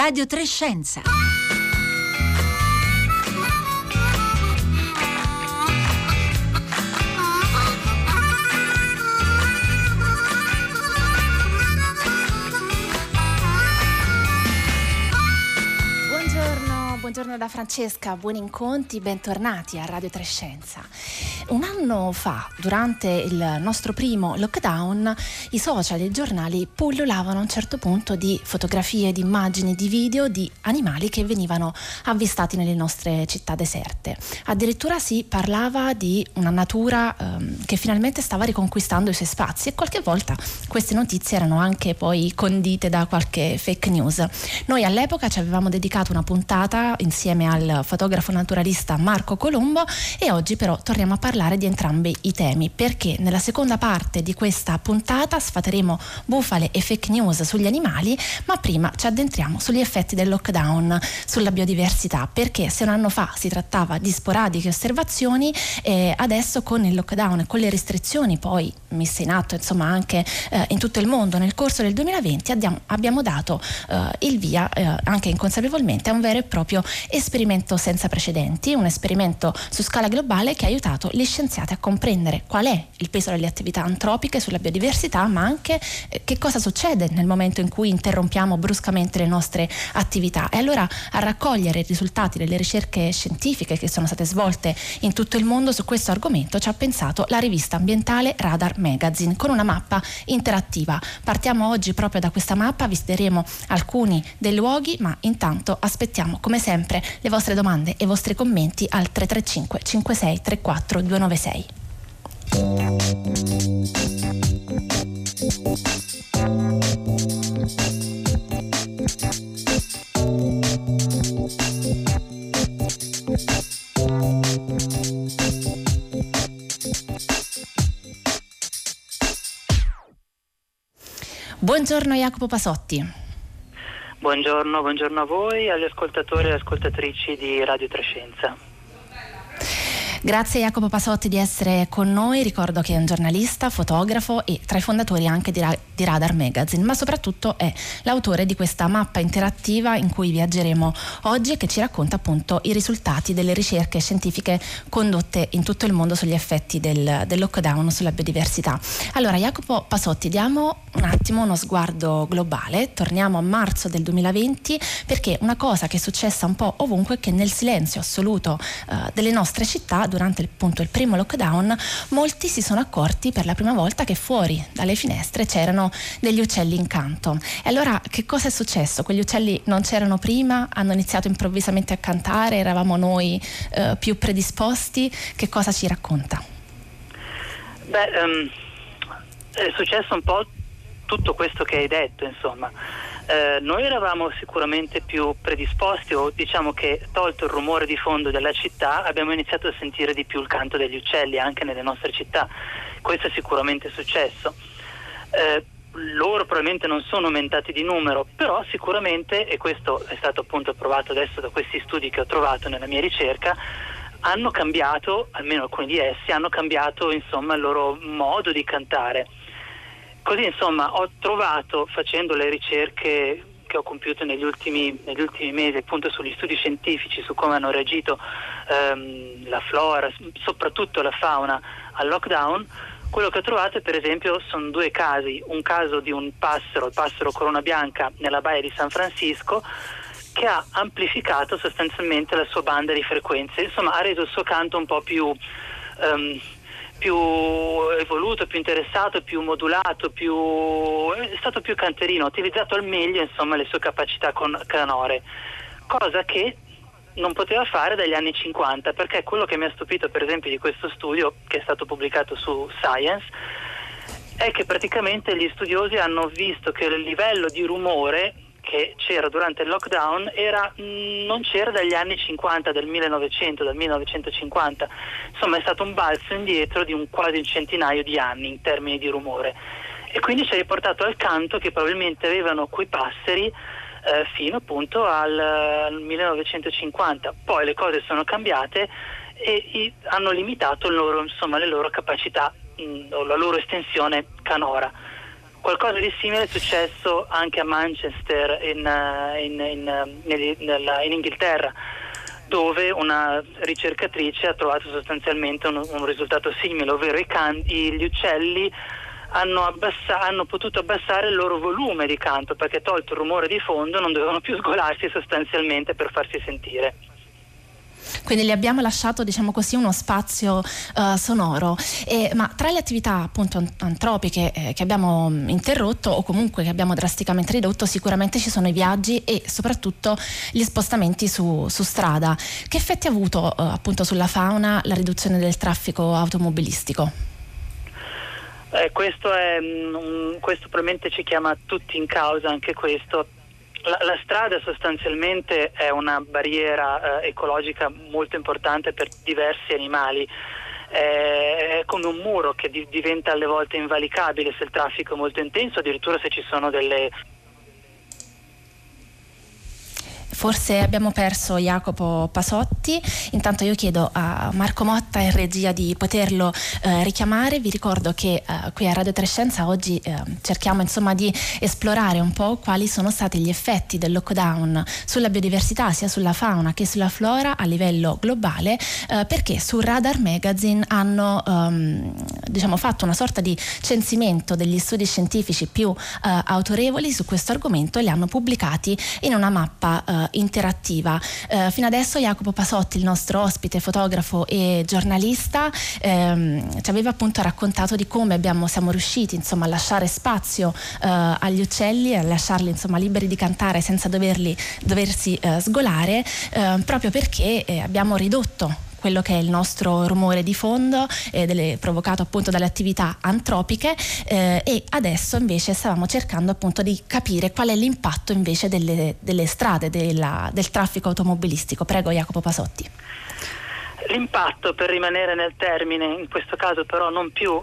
Radio 3 Scienza. Buongiorno da Francesca Buoninconti, bentornati a Radio 3 Scienza. Un anno fa, durante il nostro primo lockdown, i social e i giornali pullulavano a un certo punto di fotografie, di immagini, di video di animali che venivano avvistati nelle nostre città deserte. Addirittura si parlava di una natura che finalmente stava riconquistando i suoi spazi, e qualche volta queste notizie erano anche poi condite da qualche fake news. Noi all'epoca ci avevamo dedicato una puntata insieme al fotografo naturalista Marco Colombo, e oggi però torniamo a parlare di entrambi i temi, perché nella seconda parte di questa puntata sfateremo bufale e fake news sugli animali, ma prima ci addentriamo sugli effetti del lockdown sulla biodiversità, perché se un anno fa si trattava di sporadiche osservazioni, adesso con il lockdown e con le restrizioni poi messe in atto anche in tutto il mondo nel corso del 2020 abbiamo dato il via anche inconsapevolmente a un vero e proprio esperimento senza precedenti, un esperimento su scala globale che ha aiutato gli scienziati a comprendere qual è il peso delle attività antropiche sulla biodiversità, ma anche che cosa succede nel momento in cui interrompiamo bruscamente le nostre attività. E allora a raccogliere i risultati delle ricerche scientifiche che sono state svolte in tutto il mondo su questo argomento ci ha pensato la rivista ambientale Radar Magazine con una mappa interattiva. Partiamo oggi proprio da questa mappa, visiteremo alcuni dei luoghi, ma intanto aspettiamo come sempre le vostre domande e i vostri commenti al 335 56 34 296. Buongiorno Jacopo Pasotti. Buongiorno a voi, agli ascoltatori e ascoltatrici di Radio 3 Scienza. Grazie Jacopo Pasotti di essere con noi. Ricordo che è un giornalista, fotografo e tra i fondatori anche di Radar Magazine, ma soprattutto è l'autore di questa mappa interattiva in cui viaggeremo oggi e che ci racconta appunto i risultati delle ricerche scientifiche condotte in tutto il mondo sugli effetti del lockdown sulla biodiversità. Allora Jacopo Pasotti, diamo un attimo uno sguardo globale, torniamo a marzo del 2020, perché una cosa che è successa un po' ovunque è che nel silenzio assoluto delle nostre città durante il primo lockdown molti si sono accorti per la prima volta che fuori dalle finestre c'erano degli uccelli in canto. E allora che cosa è successo? Quegli uccelli non c'erano prima, hanno iniziato improvvisamente a cantare, eravamo noi più predisposti? Che cosa ci racconta? È successo un po' tutto questo che hai detto, insomma. Noi eravamo sicuramente più predisposti, o diciamo che tolto il rumore di fondo della città abbiamo iniziato a sentire di più il canto degli uccelli anche nelle nostre città. Questo è sicuramente successo. Loro probabilmente non sono aumentati di numero, però sicuramente, e questo è stato appunto provato adesso da questi studi che ho trovato nella mia ricerca, hanno cambiato, almeno alcuni di essi, hanno cambiato insomma il loro modo di cantare. Così insomma ho trovato, facendo le ricerche che ho compiuto negli ultimi mesi appunto sugli studi scientifici su come hanno reagito la flora, soprattutto la fauna, al lockdown, quello che ho trovato per esempio sono due casi, un caso di un passero, il passero corona bianca nella baia di San Francisco, che ha amplificato sostanzialmente la sua banda di frequenze, insomma ha reso il suo canto un po' più evoluto, più interessato, più modulato, è stato più canterino, ha utilizzato al meglio insomma le sue capacità canore, cosa che non poteva fare dagli anni 50, perché quello che mi ha stupito per esempio di questo studio che è stato pubblicato su Science è che praticamente gli studiosi hanno visto che il livello di rumore che c'era durante il lockdown non c'era dagli anni 50, del 1900, dal 1950, insomma è stato un balzo indietro di quasi un centinaio di anni in termini di rumore, e quindi ci ha riportato al canto che probabilmente avevano quei passeri fino appunto al 1950. Poi le cose sono cambiate e hanno limitato le loro capacità o la loro estensione canora. Qualcosa di simile è successo anche a Manchester in Inghilterra, dove una ricercatrice ha trovato sostanzialmente un risultato simile, ovvero gli uccelli hanno potuto abbassare il loro volume di canto, perché tolto il rumore di fondo non dovevano più sgolarsi sostanzialmente per farsi sentire. Quindi gli abbiamo lasciato, diciamo così, uno spazio sonoro. Ma tra le attività appunto antropiche che abbiamo interrotto, o comunque che abbiamo drasticamente ridotto, sicuramente ci sono i viaggi e soprattutto gli spostamenti su strada. Che effetti ha avuto appunto sulla fauna la riduzione del traffico automobilistico? Questo probabilmente ci chiama tutti in causa, anche questo. La strada sostanzialmente è una barriera ecologica molto importante per diversi animali, è come un muro che diventa alle volte invalicabile se il traffico è molto intenso, addirittura se ci sono delle... Forse abbiamo perso Jacopo Pasotti. Intanto io chiedo a Marco Motta in regia di poterlo richiamare. Vi ricordo che qui a Radio 3 Scienza oggi cerchiamo insomma di esplorare un po' quali sono stati gli effetti del lockdown sulla biodiversità, sia sulla fauna che sulla flora a livello globale, perché su Radar Magazine hanno fatto una sorta di censimento degli studi scientifici più autorevoli su questo argomento e li hanno pubblicati in una mappa interattiva. Fino adesso Jacopo Pasotti, il nostro ospite, fotografo e giornalista, ci aveva appunto raccontato di come siamo riusciti insomma a lasciare spazio agli uccelli, a lasciarli insomma liberi di cantare senza doversi sgolare, proprio perché abbiamo ridotto quello che è il nostro rumore di fondo provocato appunto dalle attività antropiche, e adesso invece stavamo cercando appunto di capire qual è l'impatto invece delle strade, del traffico automobilistico. Prego Jacopo Pasotti. L'impatto, per rimanere nel termine, in questo caso però non più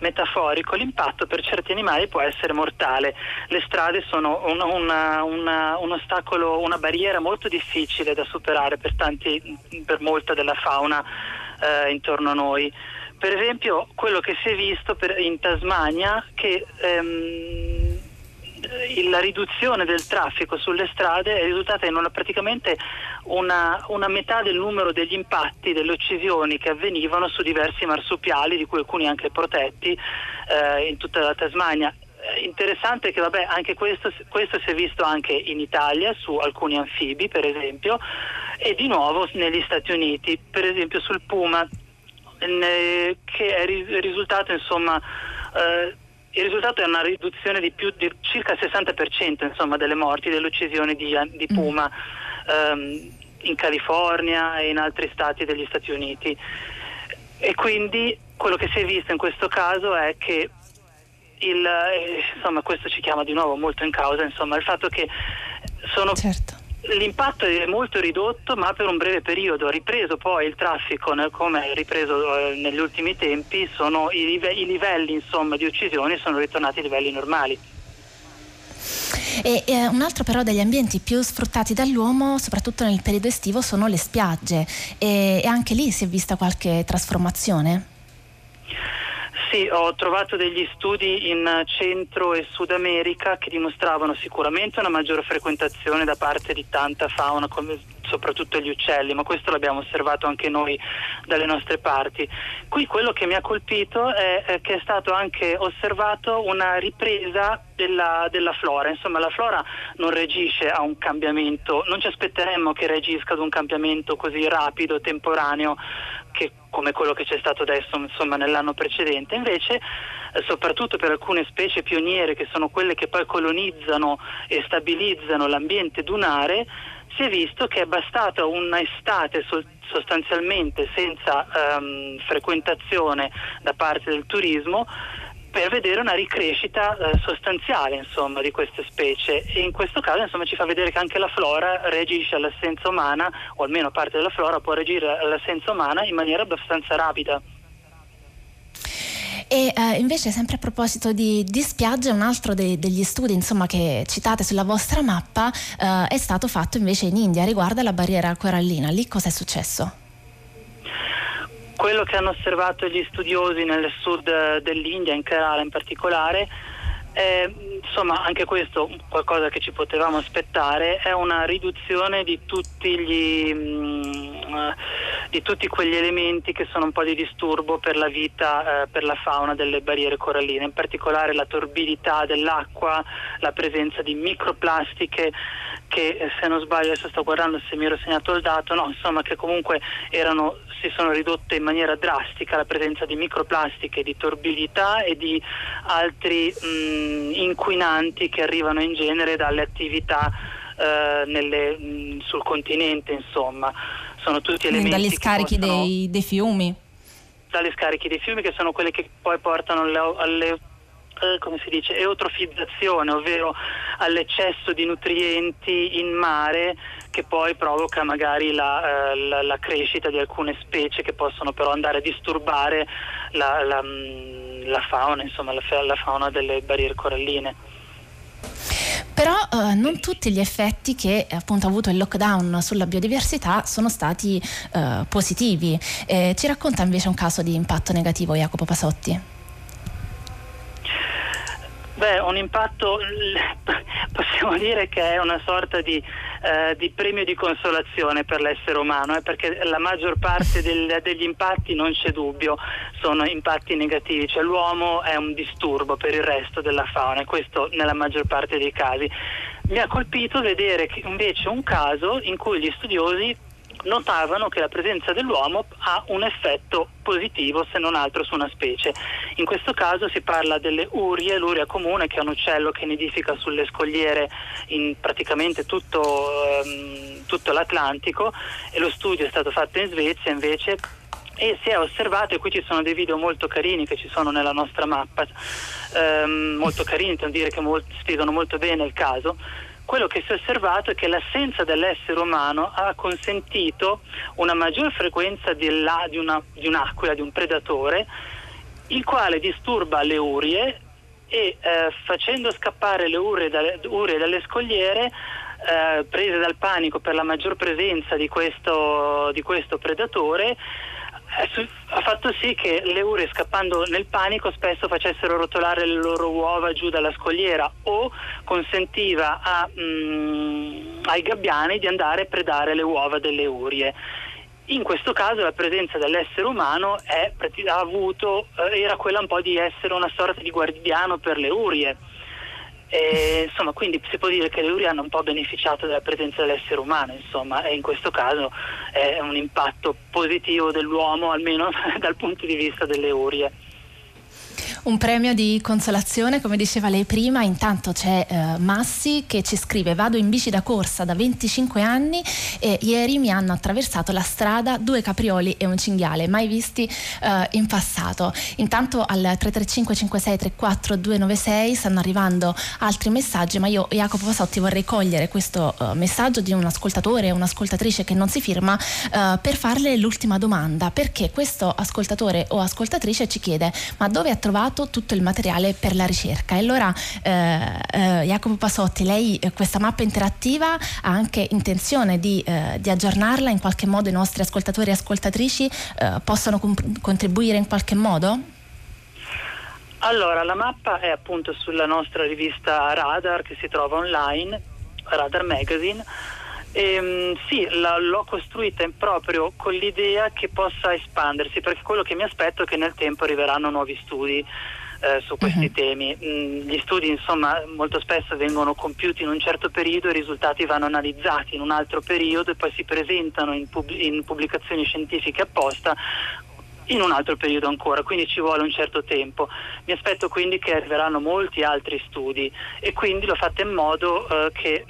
metaforico, l'impatto per certi animali può essere mortale. Le strade sono un ostacolo, una barriera molto difficile da superare per molta della fauna intorno a noi. Per esempio quello che si è visto in Tasmania, che la riduzione del traffico sulle strade è risultata in praticamente una metà del numero degli impatti, delle uccisioni che avvenivano su diversi marsupiali, di cui alcuni anche protetti, in tutta la Tasmania. Interessante che anche questo si è visto anche in Italia su alcuni anfibi, per esempio, e di nuovo negli Stati Uniti, per esempio sul puma, che è risultato insomma... Il risultato è una riduzione di più di circa il 60% insomma, delle morti, delle uccisioni di puma in California e in altri stati degli Stati Uniti. E quindi quello che si è visto in questo caso è che questo ci chiama di nuovo molto in causa, insomma, il fatto che l'impatto è molto ridotto, ma per un breve periodo. Ripreso poi il traffico, come è ripreso negli ultimi tempi, sono i livelli insomma di uccisioni sono ritornati ai livelli normali. E un altro però degli ambienti più sfruttati dall'uomo, soprattutto nel periodo estivo, sono le spiagge, e anche lì si è vista qualche trasformazione? Sì, ho trovato degli studi in Centro e Sud America che dimostravano sicuramente una maggiore frequentazione da parte di tanta fauna, come soprattutto gli uccelli, ma questo l'abbiamo osservato anche noi dalle nostre parti. Qui quello che mi ha colpito è che è stato anche osservato una ripresa della flora. Insomma, la flora non reagisce a un cambiamento, non ci aspetteremmo che reagisca ad un cambiamento così rapido, temporaneo, come quello che c'è stato adesso insomma nell'anno precedente. Invece soprattutto per alcune specie pioniere, che sono quelle che poi colonizzano e stabilizzano l'ambiente dunare, si è visto che è bastata un'estate sostanzialmente senza frequentazione da parte del turismo per vedere una ricrescita sostanziale insomma di queste specie, e in questo caso insomma ci fa vedere che anche la flora reagisce all'assenza umana, o almeno parte della flora può reagire all'assenza umana in maniera abbastanza rapida. E invece, sempre a proposito di spiagge, un altro degli studi insomma che citate sulla vostra mappa è stato fatto invece in India, riguarda la barriera corallina. Lì cosa è successo? Quello che hanno osservato gli studiosi nel sud dell'India, in Kerala in particolare, insomma anche questo qualcosa che ci potevamo aspettare, è una riduzione di tutti gli di tutti quegli elementi che sono un po' di disturbo per la vita, per la fauna delle barriere coralline, in particolare la torbidità dell'acqua, la presenza di microplastiche che, se non sbaglio, adesso sto guardando se mi ero segnato il dato, no, insomma, che comunque si sono ridotte in maniera drastica la presenza di microplastiche, di torbidità e di altri inquinanti che arrivano in genere dalle attività sul continente, insomma. Sono tutti elementi dagli scarichi dei fiumi, dalle scariche dei fiumi, che sono quelle che poi portano alle come si dice, eutrofizzazione, ovvero all'eccesso di nutrienti in mare, che poi provoca magari la crescita di alcune specie che possono però andare a disturbare la fauna, insomma la fauna delle barriere coralline. Però non tutti gli effetti che appunto ha avuto il lockdown sulla biodiversità sono stati positivi. Ci racconta invece un caso di impatto negativo Jacopo Pasotti? Beh, un impatto possiamo dire che è una sorta di premio di consolazione per l'essere umano, perché la maggior parte degli impatti, non c'è dubbio, sono impatti negativi, cioè l'uomo è un disturbo per il resto della fauna, e questo nella maggior parte dei casi. Mi ha colpito vedere che invece un caso in cui gli studiosi notavano che la presenza dell'uomo ha un effetto positivo, se non altro su una specie. In questo caso si parla delle urie, l'uria comune, che è un uccello che nidifica sulle scogliere in praticamente tutto l'Atlantico, e lo studio è stato fatto in Svezia invece, e si è osservato, e qui ci sono dei video molto carini che ci sono nella nostra mappa, molto carini, devo dire, che spiegano molto bene il caso. Quello che si è osservato è che l'assenza dell'essere umano ha consentito una maggior frequenza di un'aquila, di un predatore, il quale disturba le urie e facendo scappare le urie dalle scogliere, prese dal panico per la maggior presenza di questo predatore, ha fatto sì che le urie, scappando nel panico, spesso facessero rotolare le loro uova giù dalla scogliera, o consentiva ai gabbiani di andare a predare le uova delle urie. In questo caso la presenza dell'essere umano era quella un po' di essere una sorta di guardiano per le urie. Insomma, quindi si può dire che le urie hanno un po' beneficiato della presenza dell'essere umano, insomma, e in questo caso è un impatto positivo dell'uomo, almeno dal punto di vista delle urie. Un premio di consolazione, come diceva lei prima. Intanto c'è Massi che ci scrive: vado in bici da corsa da 25 anni e ieri mi hanno attraversato la strada 2 caprioli e un cinghiale, mai visti in passato. Intanto al 335 56 34 296 stanno arrivando altri messaggi, ma io, Jacopo Pasotti, vorrei cogliere questo messaggio di un ascoltatore o un'ascoltatrice che non si firma per farle l'ultima domanda, perché questo ascoltatore o ascoltatrice ci chiede: ma dove ha trovato tutto il materiale per la ricerca? E allora Jacopo Pasotti, lei questa mappa interattiva ha anche intenzione di aggiornarla in qualche modo? I nostri ascoltatori e ascoltatrici possono contribuire in qualche modo? Allora, la mappa è appunto sulla nostra rivista Radar, che si trova online, Radar Magazine. Sì, l'ho costruita proprio con l'idea che possa espandersi, perché quello che mi aspetto è che nel tempo arriveranno nuovi studi su questi temi. Gli studi, insomma, molto spesso vengono compiuti in un certo periodo, i risultati vanno analizzati in un altro periodo e poi si presentano in pubblicazioni scientifiche apposta in un altro periodo ancora, quindi ci vuole un certo tempo. Mi aspetto quindi che arriveranno molti altri studi, e quindi l'ho fatta in modo che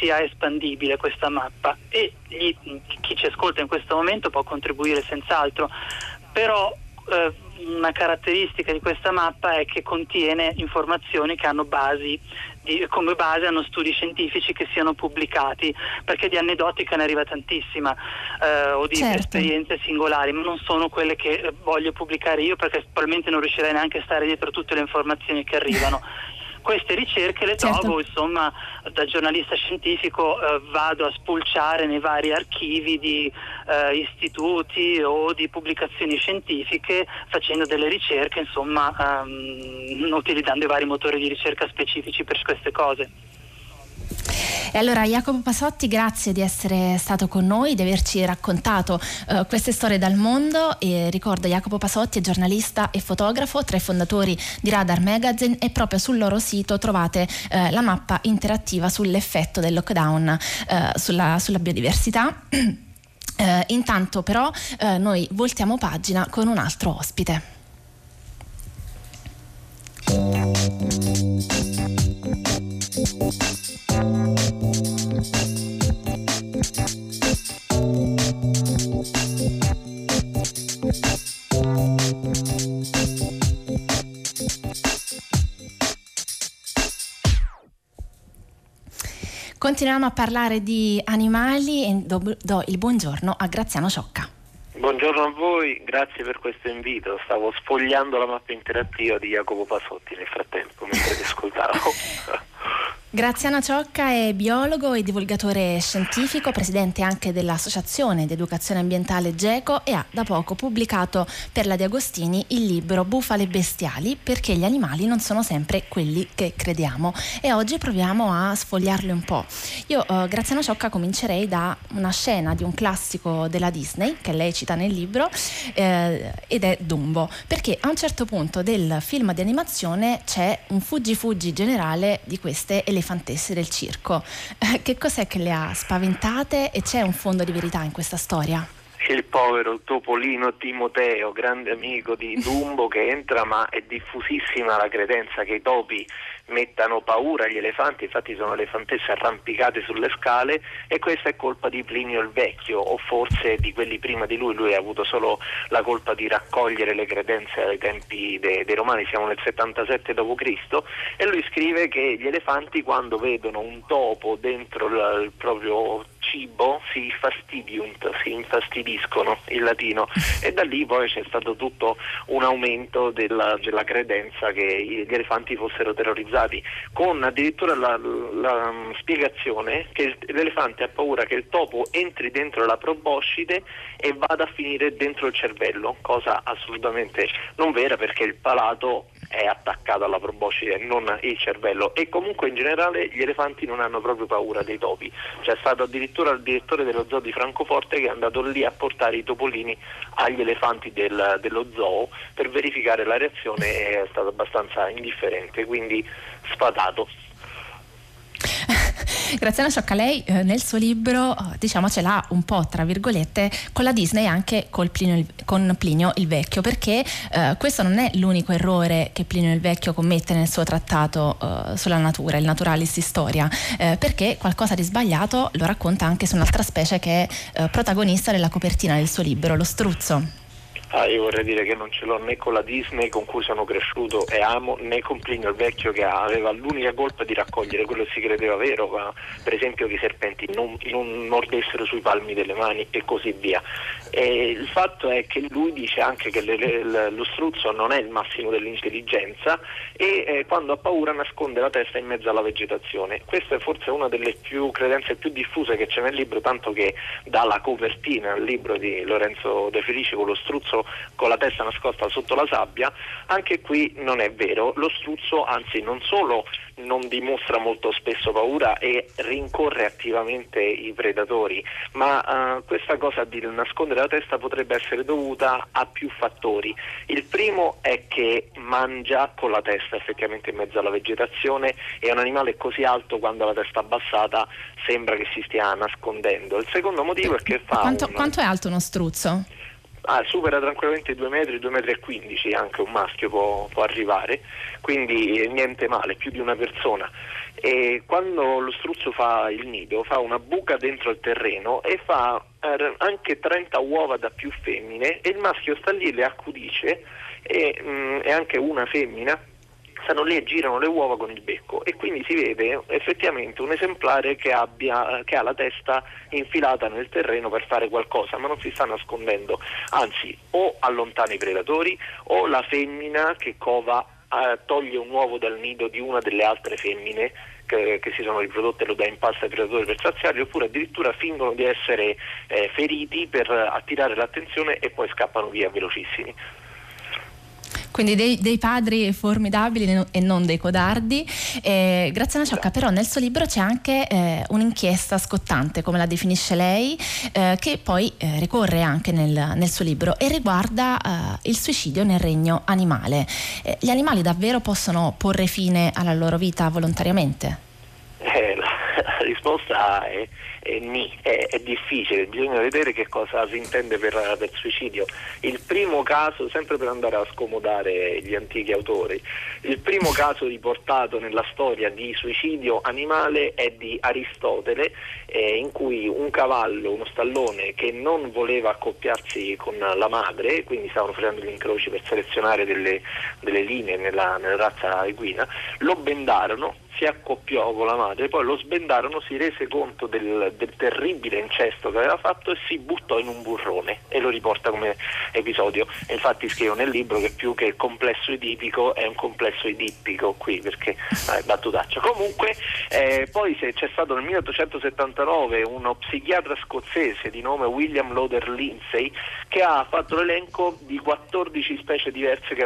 sia espandibile questa mappa, e chi ci ascolta in questo momento può contribuire senz'altro, però una caratteristica di questa mappa è che contiene informazioni che hanno come base hanno studi scientifici che siano pubblicati, perché di aneddotica ne arriva tantissima o di esperienze singolari, ma non sono quelle che voglio pubblicare io, perché probabilmente non riuscirei neanche a stare dietro tutte le informazioni che arrivano. queste ricerche le trovo, insomma, da giornalista scientifico vado a spulciare nei vari archivi di istituti o di pubblicazioni scientifiche, facendo delle ricerche, insomma, utilizzando i vari motori di ricerca specifici per queste cose. E allora Jacopo Pasotti, grazie di essere stato con noi, di averci raccontato queste storie dal mondo. E ricordo, Jacopo Pasotti è giornalista e fotografo, tra i fondatori di Radar Magazine, e proprio sul loro sito trovate la mappa interattiva sull'effetto del lockdown sulla biodiversità. Intanto però noi voltiamo pagina con un altro ospite. Continuiamo a parlare di animali e do il buongiorno a Graziano Ciocca. Buongiorno a voi, grazie per questo invito. Stavo sfogliando la mappa interattiva di Jacopo Pasotti nel frattempo, mentre vi ascoltavo. Graziano Ciocca è biologo e divulgatore scientifico, presidente anche dell'Associazione d'Educazione Ambientale GECO, e ha da poco pubblicato per la De Agostini il libro Bufale Bestiali, perché gli animali non sono sempre quelli che crediamo, e oggi proviamo a sfogliarli un po'. Io, Graziano Ciocca, comincerei da una scena di un classico della Disney, che lei cita nel libro, ed è Dumbo, perché a un certo punto del film di animazione c'è un fuggi-fuggi generale di queste elefantesse del circo. Che cos'è che le ha spaventate, e c'è un fondo di verità in questa storia? Il povero topolino Timoteo, grande amico di Dumbo, che entra, ma è diffusissima la credenza che i topi mettano paura agli elefanti, infatti sono elefantesse arrampicate sulle scale, e questa è colpa di Plinio il Vecchio, o forse di quelli prima di lui. Lui ha avuto solo la colpa di raccogliere le credenze ai tempi dei Romani, siamo nel 77 d.C., e lui scrive che gli elefanti, quando vedono un topo dentro il proprio cibo, si infastidiscono, in latino, e da lì poi c'è stato tutto un aumento della credenza che gli elefanti fossero terrorizzati, con addirittura la spiegazione che l'elefante ha paura che il topo entri dentro la proboscide e vada a finire dentro il cervello, cosa assolutamente non vera, perché il palato è attaccato alla proboscide, non il cervello. E comunque in generale gli elefanti non hanno proprio paura dei topi. C'è stato addirittura il direttore dello zoo di Francoforte che è andato lì a portare i topolini agli elefanti dello zoo per verificare la reazione, è stato abbastanza indifferente, quindi sfatato. Graziano Ciocca, lei nel suo libro, diciamo, ce l'ha un po', tra virgolette, con la Disney, anche con Plinio il Vecchio, perché questo non è l'unico errore che Plinio il Vecchio commette nel suo trattato sulla natura, il Naturalis Historia, perché qualcosa di sbagliato lo racconta anche su un'altra specie che è protagonista della copertina del suo libro, lo struzzo. Io vorrei dire che non ce l'ho né con la Disney, con cui sono cresciuto e amo, né con Plinio il Vecchio, che aveva l'unica colpa di raccogliere quello che si credeva vero, per esempio che i serpenti non mordessero sui palmi delle mani e così via. E il fatto è che lui dice anche che lo struzzo non è il massimo dell'intelligenza, e quando ha paura nasconde la testa in mezzo alla vegetazione. Questa è forse una delle credenze più diffuse che c'è nel libro, tanto che dalla copertina al libro di Lorenzo De Felici con lo struzzo con la testa nascosta sotto la sabbia, anche qui non è vero. Lo struzzo, anzi, non solo non dimostra molto spesso paura e rincorre attivamente i predatori, ma questa cosa di nascondere la testa potrebbe essere dovuta a più fattori. Il primo è che mangia con la testa effettivamente in mezzo alla vegetazione, e un animale così alto, quando ha la testa abbassata, sembra che si stia nascondendo. Il secondo motivo è che fa... Quanto è alto uno struzzo? Supera tranquillamente 2 metri, 2,15 metri, anche un maschio può arrivare, quindi niente male, più di una persona. E quando lo struzzo fa il nido, fa una buca dentro il terreno e fa anche 30 uova da più femmine, e il maschio sta lì, le accudisce, e anche una femmina stanno lì e girano le uova con il becco, e quindi si vede effettivamente un esemplare che ha la testa infilata nel terreno per fare qualcosa, ma non si sta nascondendo, anzi o allontana i predatori o la femmina che cova toglie un uovo dal nido di una delle altre femmine che si sono riprodotte e lo dà in pasta ai predatori per saziarli, oppure addirittura fingono di essere feriti per attirare l'attenzione e poi scappano via velocissimi. Quindi dei padri formidabili e non dei codardi. Graziano Ciocca, però nel suo libro c'è anche un'inchiesta scottante, come la definisce lei, che poi ricorre anche nel suo libro, e riguarda il suicidio nel regno animale. Gli animali davvero possono porre fine alla loro vita volontariamente? La risposta è difficile, bisogna vedere che cosa si intende per suicidio. Il primo caso, sempre per andare a scomodare gli antichi autori, il primo caso riportato nella storia di suicidio animale è di Aristotele, in cui un cavallo, uno stallone che non voleva accoppiarsi con la madre, quindi stavano facendo gli incroci per selezionare delle linee nella razza equina, lo bendarono, si accoppiò con la madre, poi lo sbendarono, si rese conto del terribile incesto che aveva fatto e si buttò in un burrone, e lo riporta come episodio. E infatti scrivo nel libro che più che il complesso edipico è un complesso edippico qui, perché è battutaccia. Comunque poi c'è stato nel 1879 uno psichiatra scozzese di nome William Lauder Lindsay che ha fatto l'elenco di 14 specie diverse che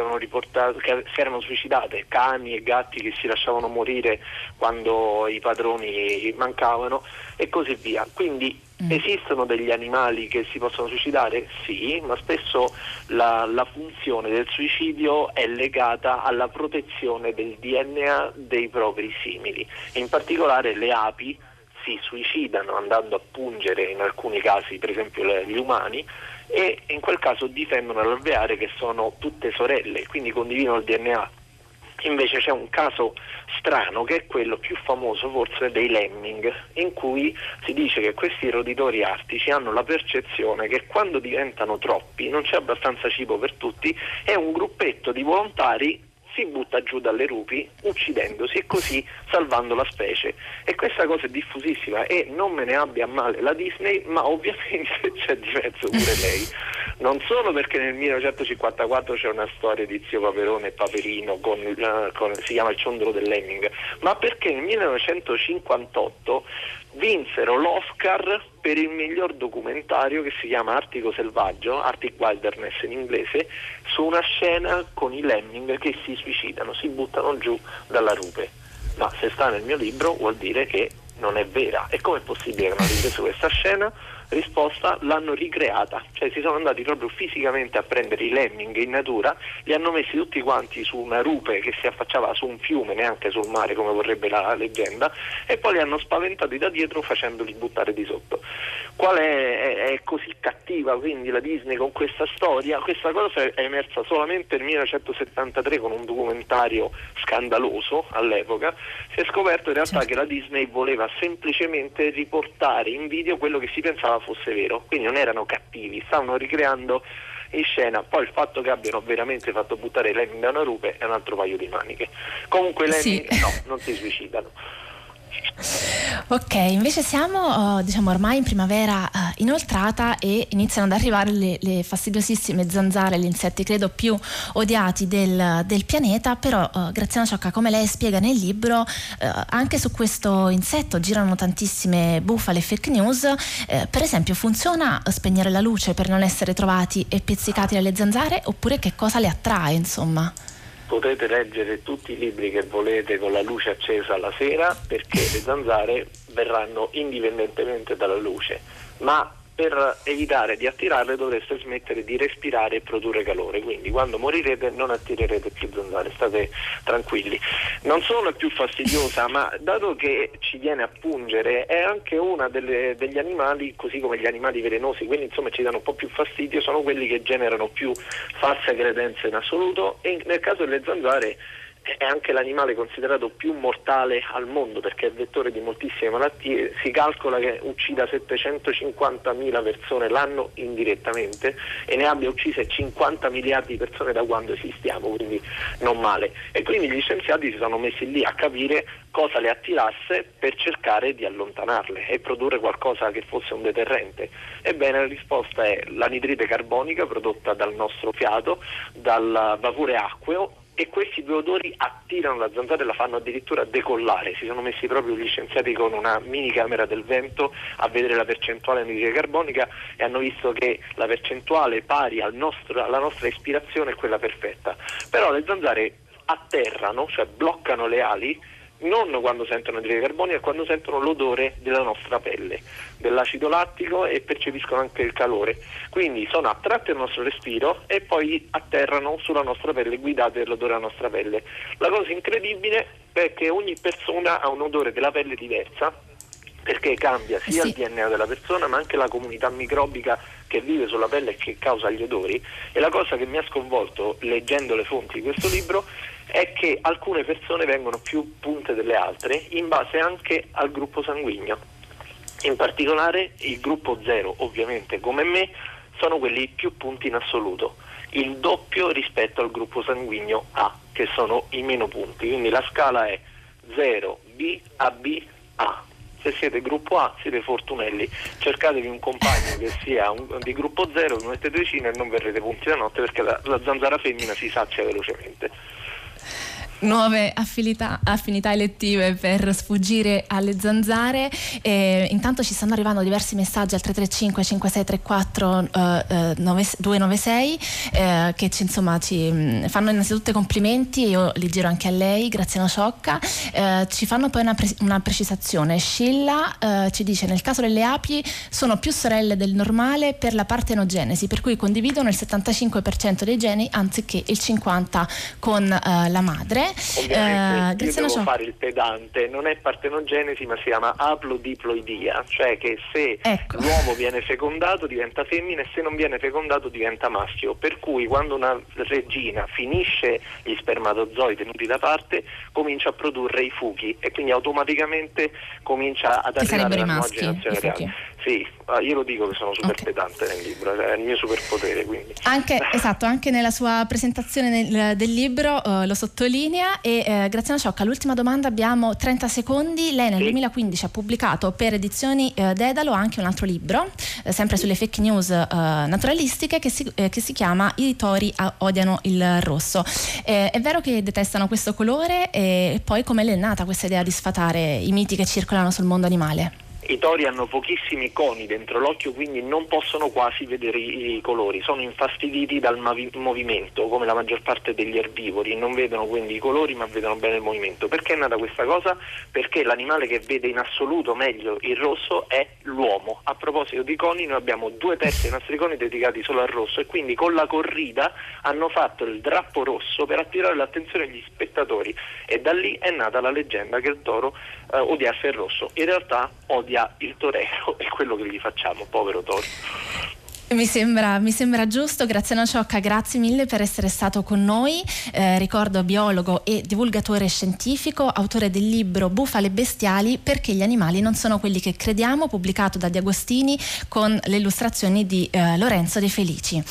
si erano suicidate, cani e gatti che si lasciavano morire quando i padroni mancavano e così via. Quindi esistono degli animali che si possono suicidare? Sì, ma spesso la funzione del suicidio è legata alla protezione del DNA dei propri simili. In particolare le api si suicidano andando a pungere, in alcuni casi per esempio gli umani, e in quel caso difendono l'alveare, che sono tutte sorelle, quindi condividono il DNA. Invece c'è un caso strano, che è quello più famoso forse dei lemming, in cui si dice che questi roditori artici hanno la percezione che quando diventano troppi non c'è abbastanza cibo per tutti e un gruppetto di volontari si butta giù dalle rupi uccidendosi e così salvando la specie. E questa cosa è diffusissima e non me ne abbia a male la Disney, ma ovviamente c'è di mezzo pure lei, non solo perché nel 1954 c'è una storia di Zio Paperone e Paperino con si chiama Il ciondolo del lemming, ma perché nel 1958 vinsero l'Oscar per il miglior documentario, che si chiama Artico Selvaggio, Arctic Wilderness in inglese, su una scena con i lemming che si suicidano, si buttano giù dalla rupe. Ma se sta nel mio libro vuol dire che non è vera. E com'è possibile che non ripreso questa scena? Risposta: l'hanno ricreata, cioè si sono andati proprio fisicamente a prendere i lemming in natura, li hanno messi tutti quanti su una rupe che si affacciava su un fiume, neanche sul mare come vorrebbe la leggenda, e poi li hanno spaventati da dietro facendoli buttare di sotto. Qual è così cattiva quindi la Disney con questa storia? Questa cosa è emersa solamente nel 1973 con un documentario scandaloso. All'epoca si è scoperto in realtà che la Disney voleva semplicemente riportare in video quello che si pensava fosse vero, quindi non erano cattivi, stavano ricreando in scena. Poi il fatto che abbiano veramente fatto buttare lemming da una rupe è un altro paio di maniche. Comunque lemming sì, no, non si suicidano. Ok, invece siamo diciamo ormai in primavera inoltrata e iniziano ad arrivare le fastidiosissime zanzare, gli insetti credo più odiati del pianeta, però Graziano Ciocca, come lei spiega nel libro, anche su questo insetto girano tantissime bufale, fake news. Per esempio, funziona spegnere la luce per non essere trovati e pizzicati dalle zanzare, oppure che cosa le attrae, insomma? Potete leggere tutti i libri che volete con la luce accesa la sera, perché le zanzare verranno indipendentemente dalla luce, ma per evitare di attirarle dovreste smettere di respirare e produrre calore, quindi quando morirete non attirerete più zanzare, state tranquilli. Non solo è più fastidiosa, ma dato che ci viene a pungere è anche una degli animali, così come gli animali velenosi, quindi insomma ci danno un po' più fastidio, sono quelli che generano più false credenze in assoluto, e nel caso delle zanzare è anche l'animale considerato più mortale al mondo, perché è vettore di moltissime malattie. Si calcola che uccida 750.000 persone l'anno indirettamente e ne abbia uccise 50 miliardi di persone da quando esistiamo, quindi non male. E quindi gli scienziati si sono messi lì a capire cosa le attirasse per cercare di allontanarle e produrre qualcosa che fosse un deterrente. Ebbene, la risposta è l'anidride carbonica prodotta dal nostro fiato, dal vapore acqueo, e questi due odori attirano la zanzara e la fanno addirittura decollare. Si sono messi proprio gli scienziati con una mini camera del vento a vedere la percentuale di anidride carbonica e hanno visto che la percentuale pari alla nostra ispirazione è quella perfetta. Però le zanzare atterrano, cioè bloccano le ali, non quando sentono anidride carbonica, ma quando sentono l'odore della nostra pelle, dell'acido lattico, e percepiscono anche il calore. Quindi sono attratte dal nostro respiro e poi atterrano sulla nostra pelle, guidate dall'odore della nostra pelle. La cosa incredibile è che ogni persona ha un odore della pelle diversa, perché cambia sia il DNA della persona ma anche la comunità microbica che vive sulla pelle e che causa gli odori. E la cosa che mi ha sconvolto leggendo le fonti di questo libro è che alcune persone vengono più punte delle altre in base anche al gruppo sanguigno. In particolare il gruppo 0, ovviamente come me, sono quelli più punti in assoluto, il doppio rispetto al gruppo sanguigno A, che sono i meno punti. Quindi la scala è 0, B, AB, A. Se siete gruppo A siete fortunelli, cercatevi un compagno che sia di gruppo 0, vi mettete vicino e non verrete punti la notte, perché la zanzara femmina si sazia velocemente. Nuove affinità elettive per sfuggire alle zanzare. Intanto ci stanno arrivando diversi messaggi al 335 5634 296 che ci fanno innanzitutto complimenti, io li giro anche a lei, Graziano Ciocca. Ci fanno poi una precisazione. Scilla ci dice: nel caso delle api sono più sorelle del normale per la partenogenesi, per cui condividono il 75% dei geni anziché il 50% con la madre. Ovviamente io devo fare il pedante, non è partenogenesi ma si chiama aplodiploidia, cioè che se l'uomo viene fecondato diventa femmina e se non viene fecondato diventa maschio, per cui quando una regina finisce gli spermatozoi tenuti da parte comincia a produrre i fughi e quindi automaticamente comincia ad arrivare la nuova generazione reale. Sì, io lo dico che sono super pedante nel libro, è il mio superpotere, quindi. Anche, esatto, anche nella sua presentazione del libro lo sottolinea. E Graziano Ciocca, l'ultima domanda, abbiamo 30 secondi. Lei nel 2015 ha pubblicato per edizioni Dedalo anche un altro libro, sempre sulle fake news naturalistiche, che si chiama I tori odiano il rosso. È vero che detestano questo colore, e poi come le è nata questa idea di sfatare i miti che circolano sul mondo animale? I tori hanno pochissimi coni dentro l'occhio, quindi non possono quasi vedere i colori, sono infastiditi dal movimento come la maggior parte degli erbivori, non vedono quindi i colori ma vedono bene il movimento. Perché è nata questa cosa? Perché l'animale che vede in assoluto meglio il rosso è l'uomo. A proposito di coni, noi abbiamo 2/3 dei nostri coni dedicati solo al rosso, e quindi con la corrida hanno fatto il drappo rosso per attirare l'attenzione degli spettatori, e da lì è nata la leggenda che il toro odiasse il rosso. In realtà odia il torero e quello che gli facciamo, povero toro. Mi sembra giusto. Graziano Ciocca, grazie mille per essere stato con noi. Ricordo, biologo e divulgatore scientifico, autore del libro Bufale Bestiali, perché gli animali non sono quelli che crediamo, pubblicato da De Agostini con le illustrazioni di Lorenzo De Felici.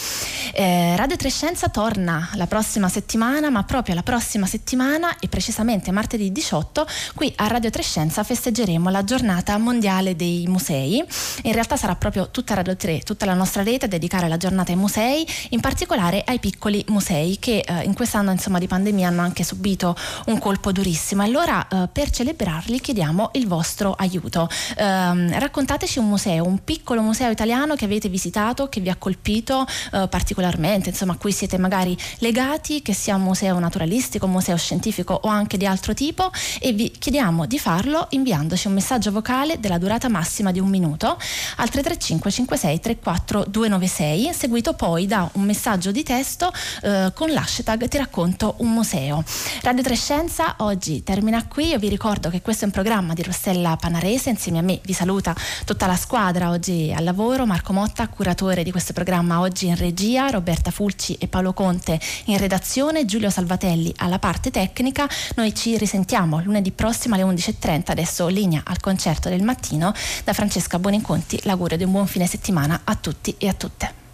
Radio 3 Scienza torna la prossima settimana, ma proprio la prossima settimana, e precisamente martedì 18, qui a Radio 3 Scienza festeggeremo la giornata mondiale dei musei. In realtà sarà proprio tutta Radio 3, tutta la nostra rete a dedicare la giornata ai musei, in particolare ai piccoli musei che in quest'anno di pandemia hanno anche subito un colpo durissimo. Allora per celebrarli chiediamo il vostro aiuto. Raccontateci un museo, un piccolo museo italiano che avete visitato, che vi ha colpito particolarmente, a cui siete magari legati, che sia un museo naturalistico, un museo scientifico o anche di altro tipo, e vi chiediamo di farlo inviandoci un messaggio vocale della durata massima di 1 minuto al 335 56 34 296, seguito poi da un messaggio di testo con l'hashtag Ti racconto un museo. Radio 3 Scienza oggi termina qui. Io vi ricordo che questo è un programma di Rossella Panarese, insieme a me vi saluta tutta la squadra oggi al lavoro: Marco Motta, curatore di questo programma, oggi in regia, Roberta Fulci e Paolo Conte in redazione, Giulio Salvatelli alla parte tecnica. Noi ci risentiamo lunedì prossimo alle 11:30. Adesso linea al concerto del mattino. Da Francesca Buoninconti l'augurio di un buon fine settimana a tutti e a tutte.